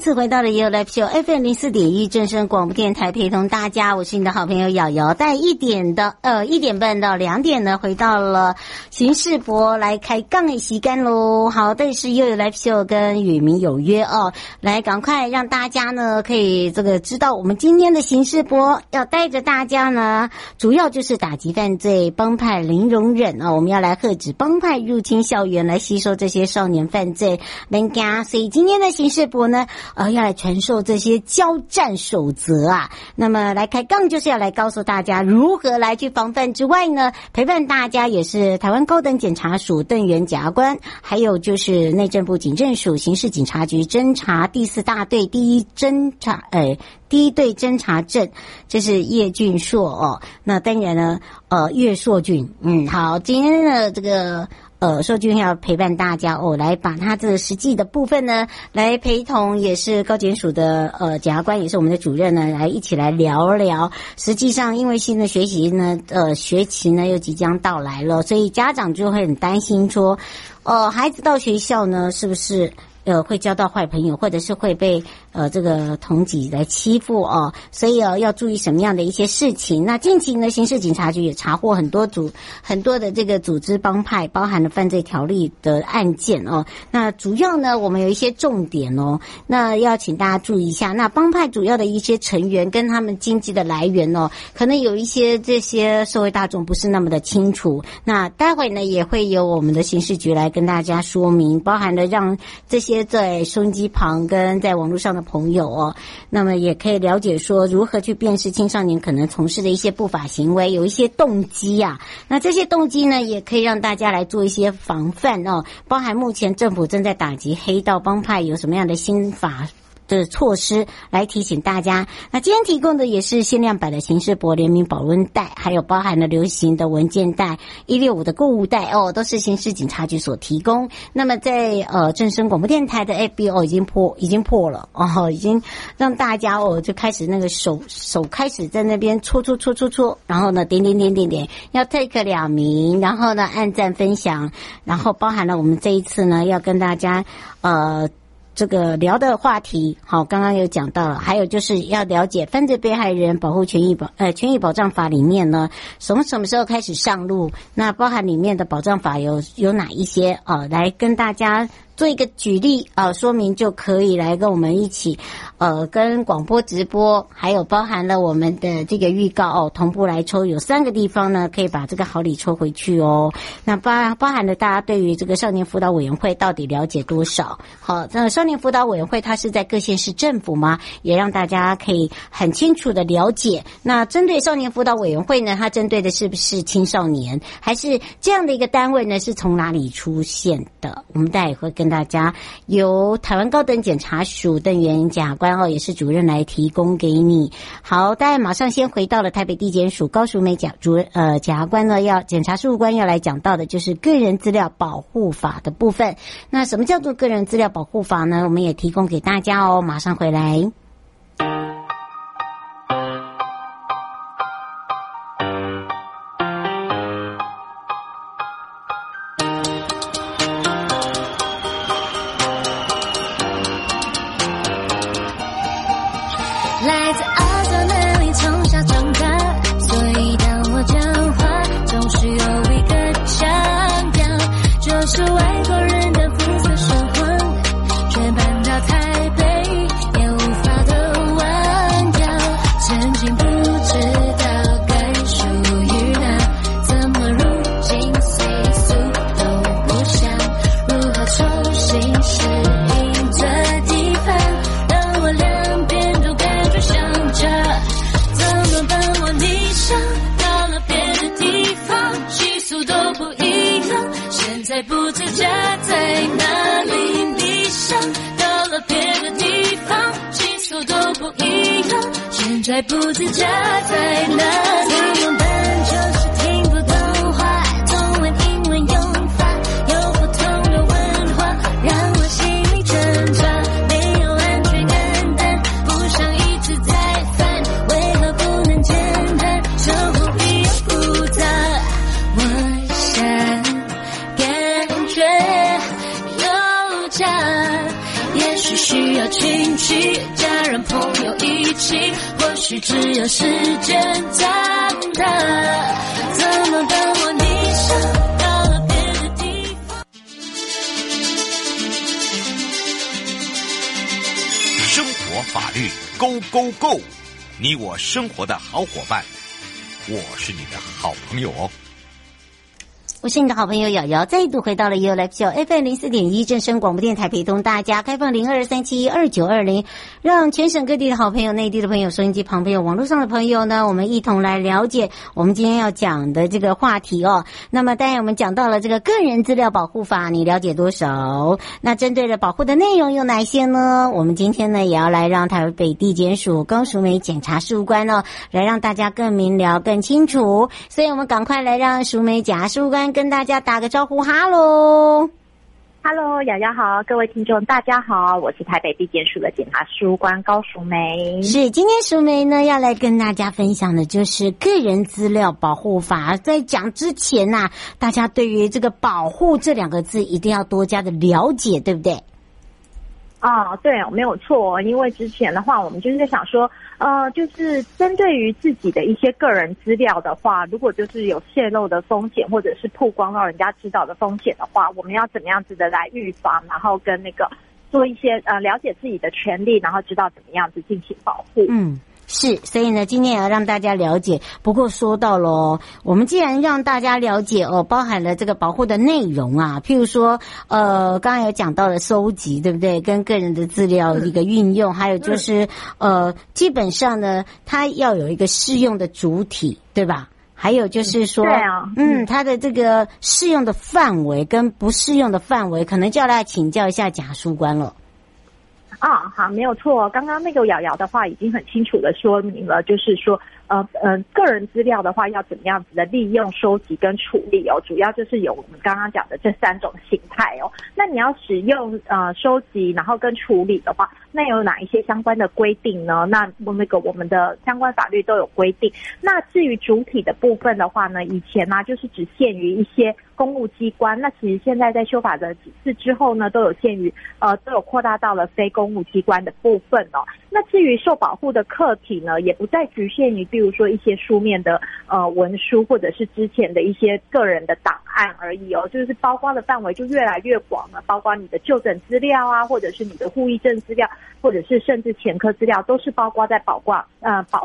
次回到了YoyoLife Show FM 04.1正声广播电台，陪同大家，我是你的好朋友瑶瑶。在1点半到2点呢，回到了巡世博来开杠的时间喽。好，这是YoyoLife Show跟与民有约哦，来赶快让大家呢可以这个知道，我们今天的巡世博要带着大家呢，主要就是打击犯罪、帮派零容忍哦。我们要来遏止帮派入侵校园，来吸收这些少年犯罪。所以今天的巡世博呢，要来传授这些交战守则啊，那么来开杠就是要来告诉大家如何来去防范之外呢，陪伴大家也是台湾高等检察署邓元检察官，还有就是内政部警政署刑事警察局侦查第4大队第一队侦查证，这是叶俊硕哦。那当然呢，叶硕俊，好，今天的这个。硕君要陪伴大家哦，来把他这个实际的部分呢，来陪同也是高检署的检察官，也是我们的主任呢，来一起来聊聊。实际上，因为新的学习呢，学期呢又即将到来了，所以家长就会很担心说，孩子到学校呢，是不是？会交到坏朋友，或者是会被这个同级来欺负哦，所以要注意什么样的一些事情。那近期呢，刑事警察局也查获很多的这个组织帮派，包含了犯罪条例的案件哦。那主要呢，我们有一些重点哦，那要请大家注意一下。那帮派主要的一些成员跟他们经济的来源哦，可能有一些这些社会大众不是那么的清楚。那待会呢，也会由我们的刑事局来跟大家说明，包含了让这些在收音机旁跟在网络上的朋友哦，那么也可以了解说如何去辨识青少年可能从事的一些不法行为，有一些动机啊。那这些动机呢，也可以让大家来做一些防范哦，包含目前政府正在打击黑道帮派有什么样的新法的措施来提醒大家。那今天提供的也是限量版的刑事博联名保温袋，还有包含了流行的文件袋、165的购物袋哦，都是刑事警察局所提供。那么在正声广播电台的 FBO 已经破了哦，已经让大家哦就开始那个手开始在那边戳，然后呢点要 take 2名，然后呢按赞分享，然后包含了我们这一次呢要跟大家这个聊的话题，好，刚刚有讲到了，还有就是要了解犯罪被害人保护权益保障法里面呢，什么时候开始上路？那包含里面的保障法有哪一些来跟大家做一个举例说明，就可以来跟我们一起跟广播直播，还有包含了我们的这个预告哦，同步来抽，有3个地方呢可以把这个好礼抽回去哦。那包含了大家对于这个少年辅导委员会到底了解多少？好，那少年辅导委员会它是在各县市政府吗？也让大家可以很清楚的了解。那针对少年辅导委员会呢，它针对的是不是青少年？还是这样的一个单位呢？是从哪里出现的？我们待会会跟大家由台湾高等检察署邓元检察官也是主任来提供给你。好，大家马上先回到了台北地检署高淑美检察官呢，检察事务官要来讲到的就是个人资料保护法的部分。那什么叫做个人资料保护法呢？我们也提供给大家哦，马上回来。拽不自觉太难，怎么办？就是听不懂话，中文英文用法有不同的文化，让我心里挣扎，没有安全感，不想一直在烦，为何不能简单？生活比较复杂，我想感觉有家，也许需要亲戚、家人、朋友一起。或许只有时间长大，怎么办？我逆向到了别的地方。生活法律 Go Go Go， 你我生活的好伙伴，我是你的好朋友哦。我是你的好朋友瑶瑶，再度回到了 YoyoLife Show FM 04.1正声广播电台，陪同大家开放02372920，让全省各地的好朋友、内地的朋友、收音机旁朋友、网络上的朋友呢，我们一同来了解我们今天要讲的这个话题哦。那么当然我们讲到了这个个人资料保护法，你了解多少？那针对的保护的内容有哪些呢？我们今天呢也要来让台北地检署高淑梅检察事务官哦，来让大家更明了、更清楚。所以我们赶快来让淑梅检察事务官跟大家打个招呼。哈喽哈喽，瑶瑶好，各位听众大家好，我是台北地检署的检察事务官高淑梅。是，今天淑梅呢要来跟大家分享的就是个人资料保护法。在讲之前啊，大家对于这个保护这两个字一定要多加的了解，对不对？哦，对，没有错。因为之前的话我们就是在想说就是针对于自己的一些个人资料的话，如果就是有泄露的风险或者是曝光让人家知道的风险的话，我们要怎么样子的来预防，然后跟那个做一些了解自己的权利，然后知道怎么样子进行保护。嗯，是，所以呢今天也要让大家了解。不过说到了，我们既然让大家了解哦，包含了这个保护的内容啊，譬如说刚刚有讲到了收集，对不对？跟个人的资料一个运用，还有就是基本上呢它要有一个适用的主体，对吧？还有就是说，它的这个适用的范围跟不适用的范围，可能就要来请教一下检察事务官了。啊，好，没有错。刚刚那个瑶瑶的话已经很清楚的说明了，就是说，个人资料的话要怎么样子的利用、收集跟处理哦，主要就是有我们刚刚讲的这三种形态哦。那你要使用收集，然后跟处理的话，那有哪一些相关的规定呢？那个我们的相关法律都有规定。那至于主体的部分的话呢，以前呢就是只限于一些公务机关，那其实现在在修法的几次之后呢，都有扩大到了非公务机关的部分哦。那至于受保护的客体呢，也不再局限于，比如说一些书面的文书或者是之前的一些个人的档案而已哦，就是包括的范围就越来越广了，包括你的就诊资料啊，或者是你的户籍证资料，或者是甚至前科资料，都是包括在保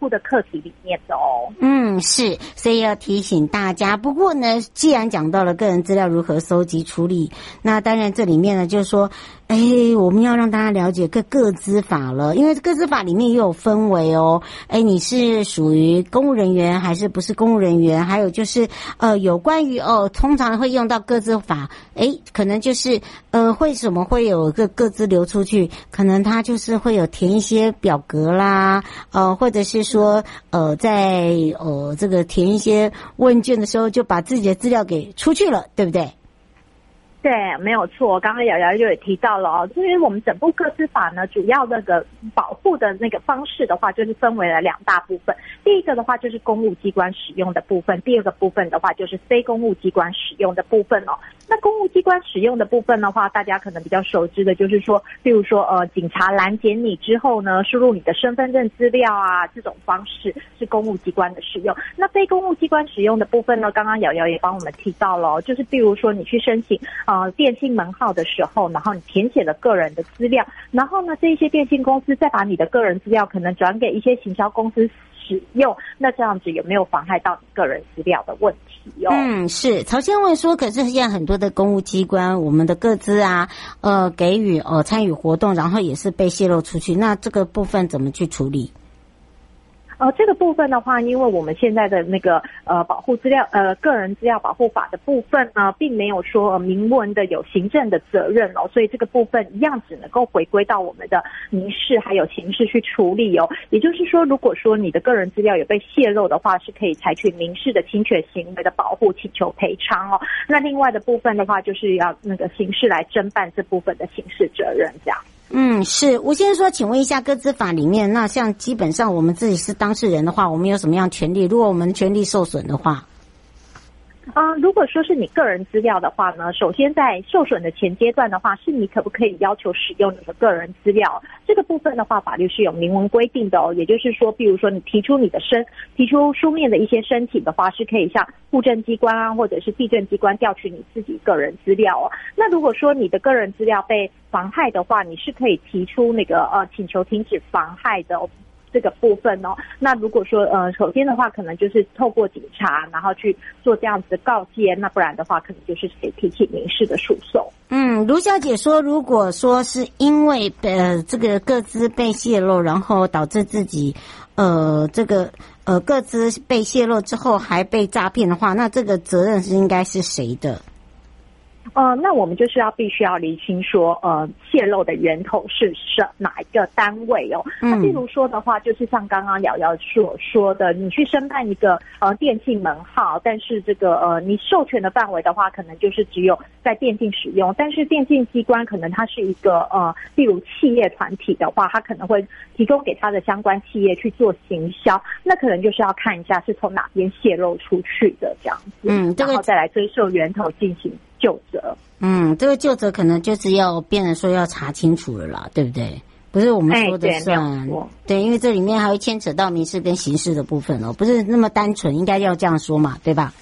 护的客体里面的哦。嗯，是，所以要提醒大家。不过呢，既然讲到了个人资料如何收集处理，那当然这里面呢就是说我们要让大家了解个资法了，因为个资法里面也有分为哦，你是属于公务人员还是不是公务人员，还有就是有关于通常会用到个资法，可能就是为什么会有个资流出去，可能它就是会有填一些表格啦，或者是说在这个填一些问卷的时候就把自己的资料给出去了，对不对？对，没有错。刚刚瑶瑶就也提到了哦，因为我们整部个资法呢，主要那个保护的那个方式的话，就是分为了两大部分。第一个的话就是公务机关使用的部分，第二个部分的话就是非公务机关使用的部分哦。那公务机关使用的部分的话，大家可能比较熟知的就是说，比如说警察拦截你之后呢，输入你的身份证资料啊，这种方式是公务机关的使用。那非公务机关使用的部分呢，刚刚瑶瑶也帮我们提到了哦，就是比如说你去申请电信门号的时候，然后你填写了个人的资料，然后呢，这些电信公司再把你的个人资料可能转给一些行销公司使用，那这样子有没有妨害到你个人资料的问题哦？嗯，是。曹先问说，可是现在很多的公务机关，我们的个资啊，给予参与活动，然后也是被泄露出去，那这个部分怎么去处理？这个部分的话，因为我们现在的那个保护资料个人资料保护法的部分呢，并没有说明文的有行政的责任哦，所以这个部分一样只能够回归到我们的民事还有刑事去处理哦。也就是说，如果说你的个人资料有被泄露的话，是可以采取民事的侵权行为的保护，请求赔偿哦。那另外的部分的话，就是要那个刑事来侦办这部分的刑事责任这样。嗯，是吴先生说，请问一下，个资法里面，那像基本上我们自己是当事人的话，我们有什么样的权利？如果我们权利受损的话，如果说是你个人资料的话呢，首先在受损的前阶段的话，是你可不可以要求使用你的个人资料？这个部分的话，法律是有明文规定的哦。也就是说，比如说你提出书面的一些申请的话，是可以向户政机关啊，或者是地政机关调取你自己个人资料哦。那如果说你的个人资料被妨害的话，你是可以提出那个请求停止妨害的哦。这个部分哦，那如果说首先的话，可能就是透过警察，然后去做这样子的告诫，那不然的话，可能就是可以提起民事的诉讼。嗯，卢小姐说，如果说是因为这个个资被泄露，然后导致自己这个个资被泄露之后还被诈骗的话，那这个责任是应该是谁的？那我们就是必须要厘清说，泄露的源头是哪一个单位哦。那例如说的话，就是像刚刚瑶瑶所说的，你去申办一个电信门号，但是这个你授权的范围的话，可能就是只有在电信使用，但是电信机关可能它是一个例如企业团体的话，它可能会提供给它的相关企业去做行销，那可能就是要看一下是从哪边泄露出去的这样子，然后再来追溯源头进行。就责，这个就责可能就是要变成说要查清楚了啦，对不对？不是我们说的算，对，因为这里面还会牵扯到民事跟刑事的部分哦，不是那么单纯，应该要这样说嘛，对吧？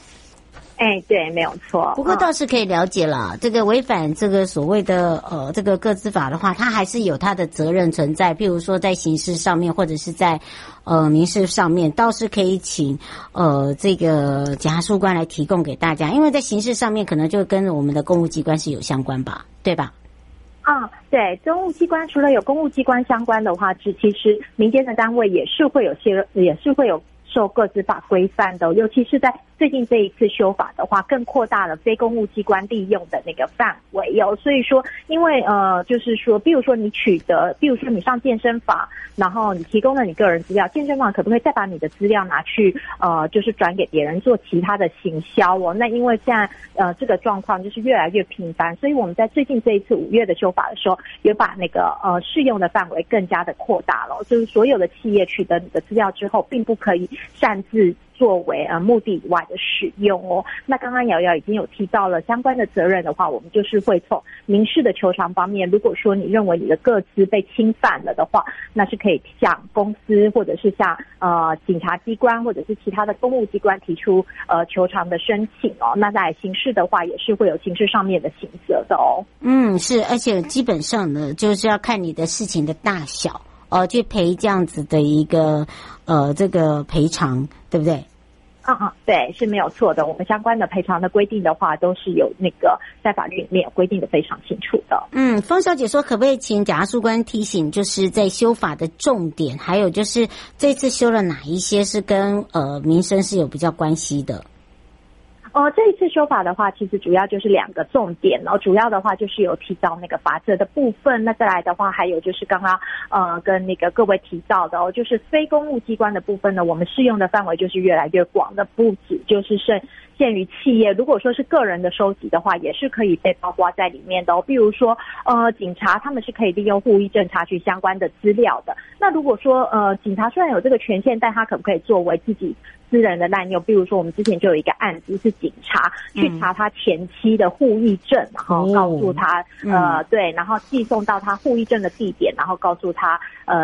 对，没有错。不过倒是可以了解了，这个违反这个所谓的这个个资法的话，它还是有它的责任存在。譬如说在刑事上面，或者是在民事上面，倒是可以请这个检察官来提供给大家，因为在刑事上面可能就跟我们的公务机关是有相关吧，对吧？对，公务机关除了有公务机关相关的话，其实民间的单位也是会有受个资法规范的，尤其是在最近这一次修法的话，更扩大了非公务机关利用的那个范围哦。所以说，因为就是说，比如说你上健身房，然后你提供了你个人资料，健身房可不可以再把你的资料拿去就是转给别人做其他的行销哦？那因为现在这个状况就是越来越频繁，所以我们在最近这一次5月的修法的时候，也把那个适用的范围更加的扩大了，就是所有的企业取得你的资料之后，并不可以擅自作为目的以外的使用哦。那刚刚瑶瑶已经有提到了相关的责任的话，我们就是会从民事的求偿方面，如果说你认为你的个资被侵犯了的话，那是可以向公司或者是向警察机关或者是其他的公务机关提出求偿的申请哦。那在刑事的话，也是会有刑事上面的刑责的哦。是，而且基本上呢，就是要看你的事情的大小去赔这样子的一个这个赔偿，对不对？对，是没有错的。我们相关的赔偿的规定的话，都是有那个在法律里面有规定的非常清楚的。方小姐说，可不可以请检察官提醒，就是在修法的重点，还有就是这次修了哪一些是跟民生是有比较关系的？这一次修法的话，其实主要就是2个重点，然后主要的话就是有提到那个罚则的部分，那再来的话还有就是刚刚跟那个各位提到的哦，就是非公务机关的部分呢，我们适用的范围就是越来越广的，不止就是限于企业，如果说是个人的收集的话，也是可以被包括在里面的哦。比如说警察他们是可以利用户役政察局相关的资料的，那如果说警察虽然有这个权限，但他可不可以作为自己私人的滥用？比如说我们之前就有一个案子是警察去查他前妻的户役证，然后告诉他对，然后寄送到他户役证的地点，然后告诉他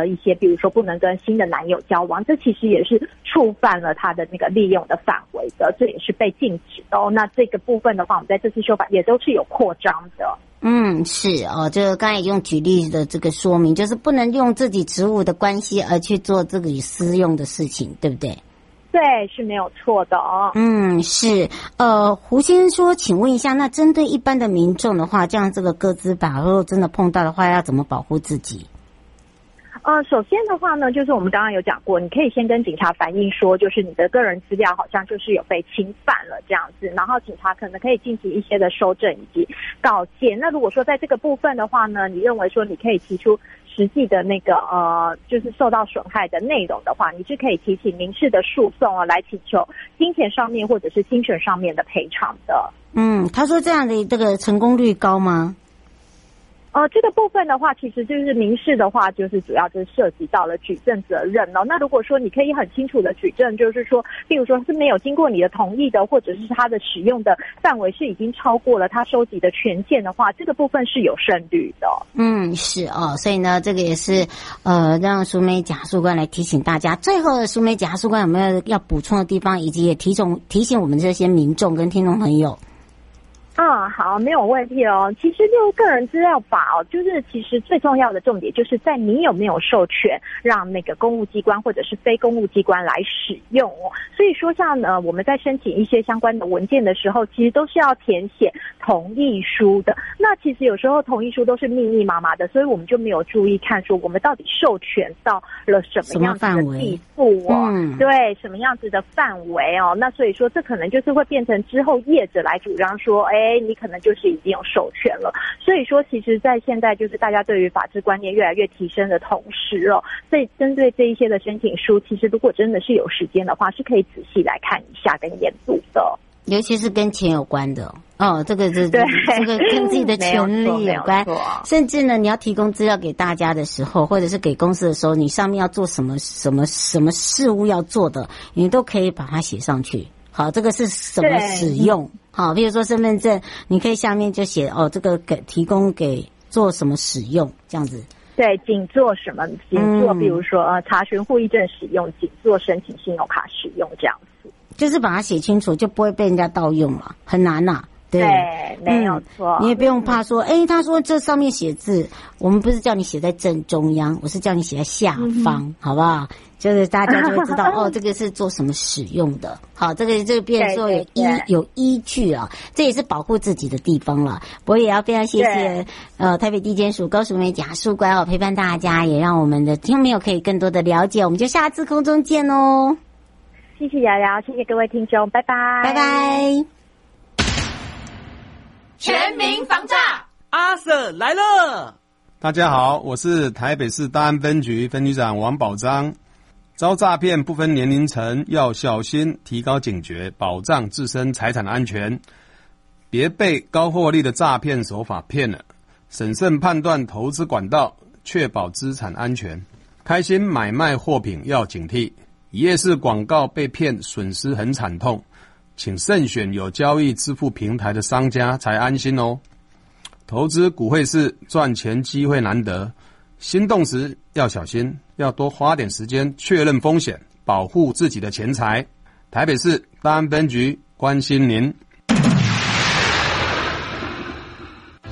一些比如说不能跟新的男友交往，这其实也是触犯了他的那个利用的范围的，这也是被禁止的哦。那这个部分的话，我们在这次修法也都是有扩张的。是就刚才用举例的这个说明，就是不能用自己职务的关系而去做自己私用的事情，对不对？对，是没有错的哦。是。胡先生说，请问一下，那针对一般的民众的话，这样这个个资法如果真的碰到的话，要怎么保护自己？首先的话呢，就是我们刚刚有讲过，你可以先跟警察反映说，就是你的个人资料好像就是有被侵犯了这样子，然后警察可能可以进行一些的收证以及告诫。那如果说在这个部分的话呢，你认为说你可以提出实际的那个就是受到损害的内容的话，你是可以提起民事的诉讼啊，来请求金钱上面或者是精神上面的赔偿的。嗯，他说这样的这个成功率高吗？这个部分的话，其实就是民事的话，就是主要就是涉及到了举证责任哦。那如果说你可以很清楚的举证，就是说，比如说是没有经过你的同意的，或者是他的使用的范围是已经超过了他收集的权限的话，这个部分是有胜率的。嗯，是哦。所以呢，这个也是让淑美检察官来提醒大家。最后，淑美检察官有没有要补充的地方，以及也提醒我们这些民众跟听众朋友？嗯，好，没有问题哦。其实就个人资料法哦，就是其实最重要的重点就是在你有没有授权让那个公务机关或者是非公务机关来使用哦。所以说像我们在申请一些相关的文件的时候，其实都是要填写同意书的。那其实有时候同意书都是密密麻麻的，所以我们就没有注意看说我们到底授权到了什么样子的地步哦，对，什么样子的范围哦。那所以说这可能就是会变成之后业者来主张说，你可能就是已经有授权了。所以说其实在现在就是大家对于法治观念越来越提升的同时哦，所以针对这一些的申请书，其实如果真的是有时间的话，是可以仔细来看一下跟研读的，尤其是跟钱有关的哦，这个跟自己的权利有关，甚至呢，你要提供资料给大家的时候，或者是给公司的时候，你上面要做什么事务要做的，你都可以把它写上去。好，这个是什么使用？好，比如说身份证，你可以下面就写哦，这个提供给做什么使用这样子。对，仅做什么？仅做，比如说查询户籍证使用，仅做申请信用卡使用这样子。就是把它写清楚，就不会被人家盗用了，很难呐。对，没有错。你也不用怕说，他说这上面写字，我们不是叫你写在正中央，我是叫你写在下方，好不好？就是大家就会知道哦，这个是做什么使用的。好，这个变成说有依据啊，这也是保护自己的地方了。我也要非常谢谢台北地检署高淑美检察官陪伴大家，也让我们的听众朋友可以更多的了解。我们就下次空中见哦。谢谢瑶瑶，谢谢各位听众，拜拜，拜拜。全民防诈，阿 Sir 来了！大家好，我是台北市大安分局分局长王宝章。遭诈骗不分年龄层，要小心，提高警觉，保障自身财产安全，别被高获利的诈骗手法骗了。审慎判断投资管道，确保资产安全。开心买卖货品要警惕，夜市广告被骗，损失很惨痛。请慎选有交易支付平台的商家才安心哦。投资股汇市赚钱机会难得，心动时要小心，要多花点时间确认风险，保护自己的钱财。台北市大安分局关心您。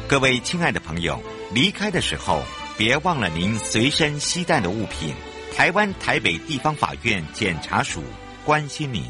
各位亲爱的朋友，离开的时候别忘了您随身携带的物品。台湾台北地方法院检察署关心您。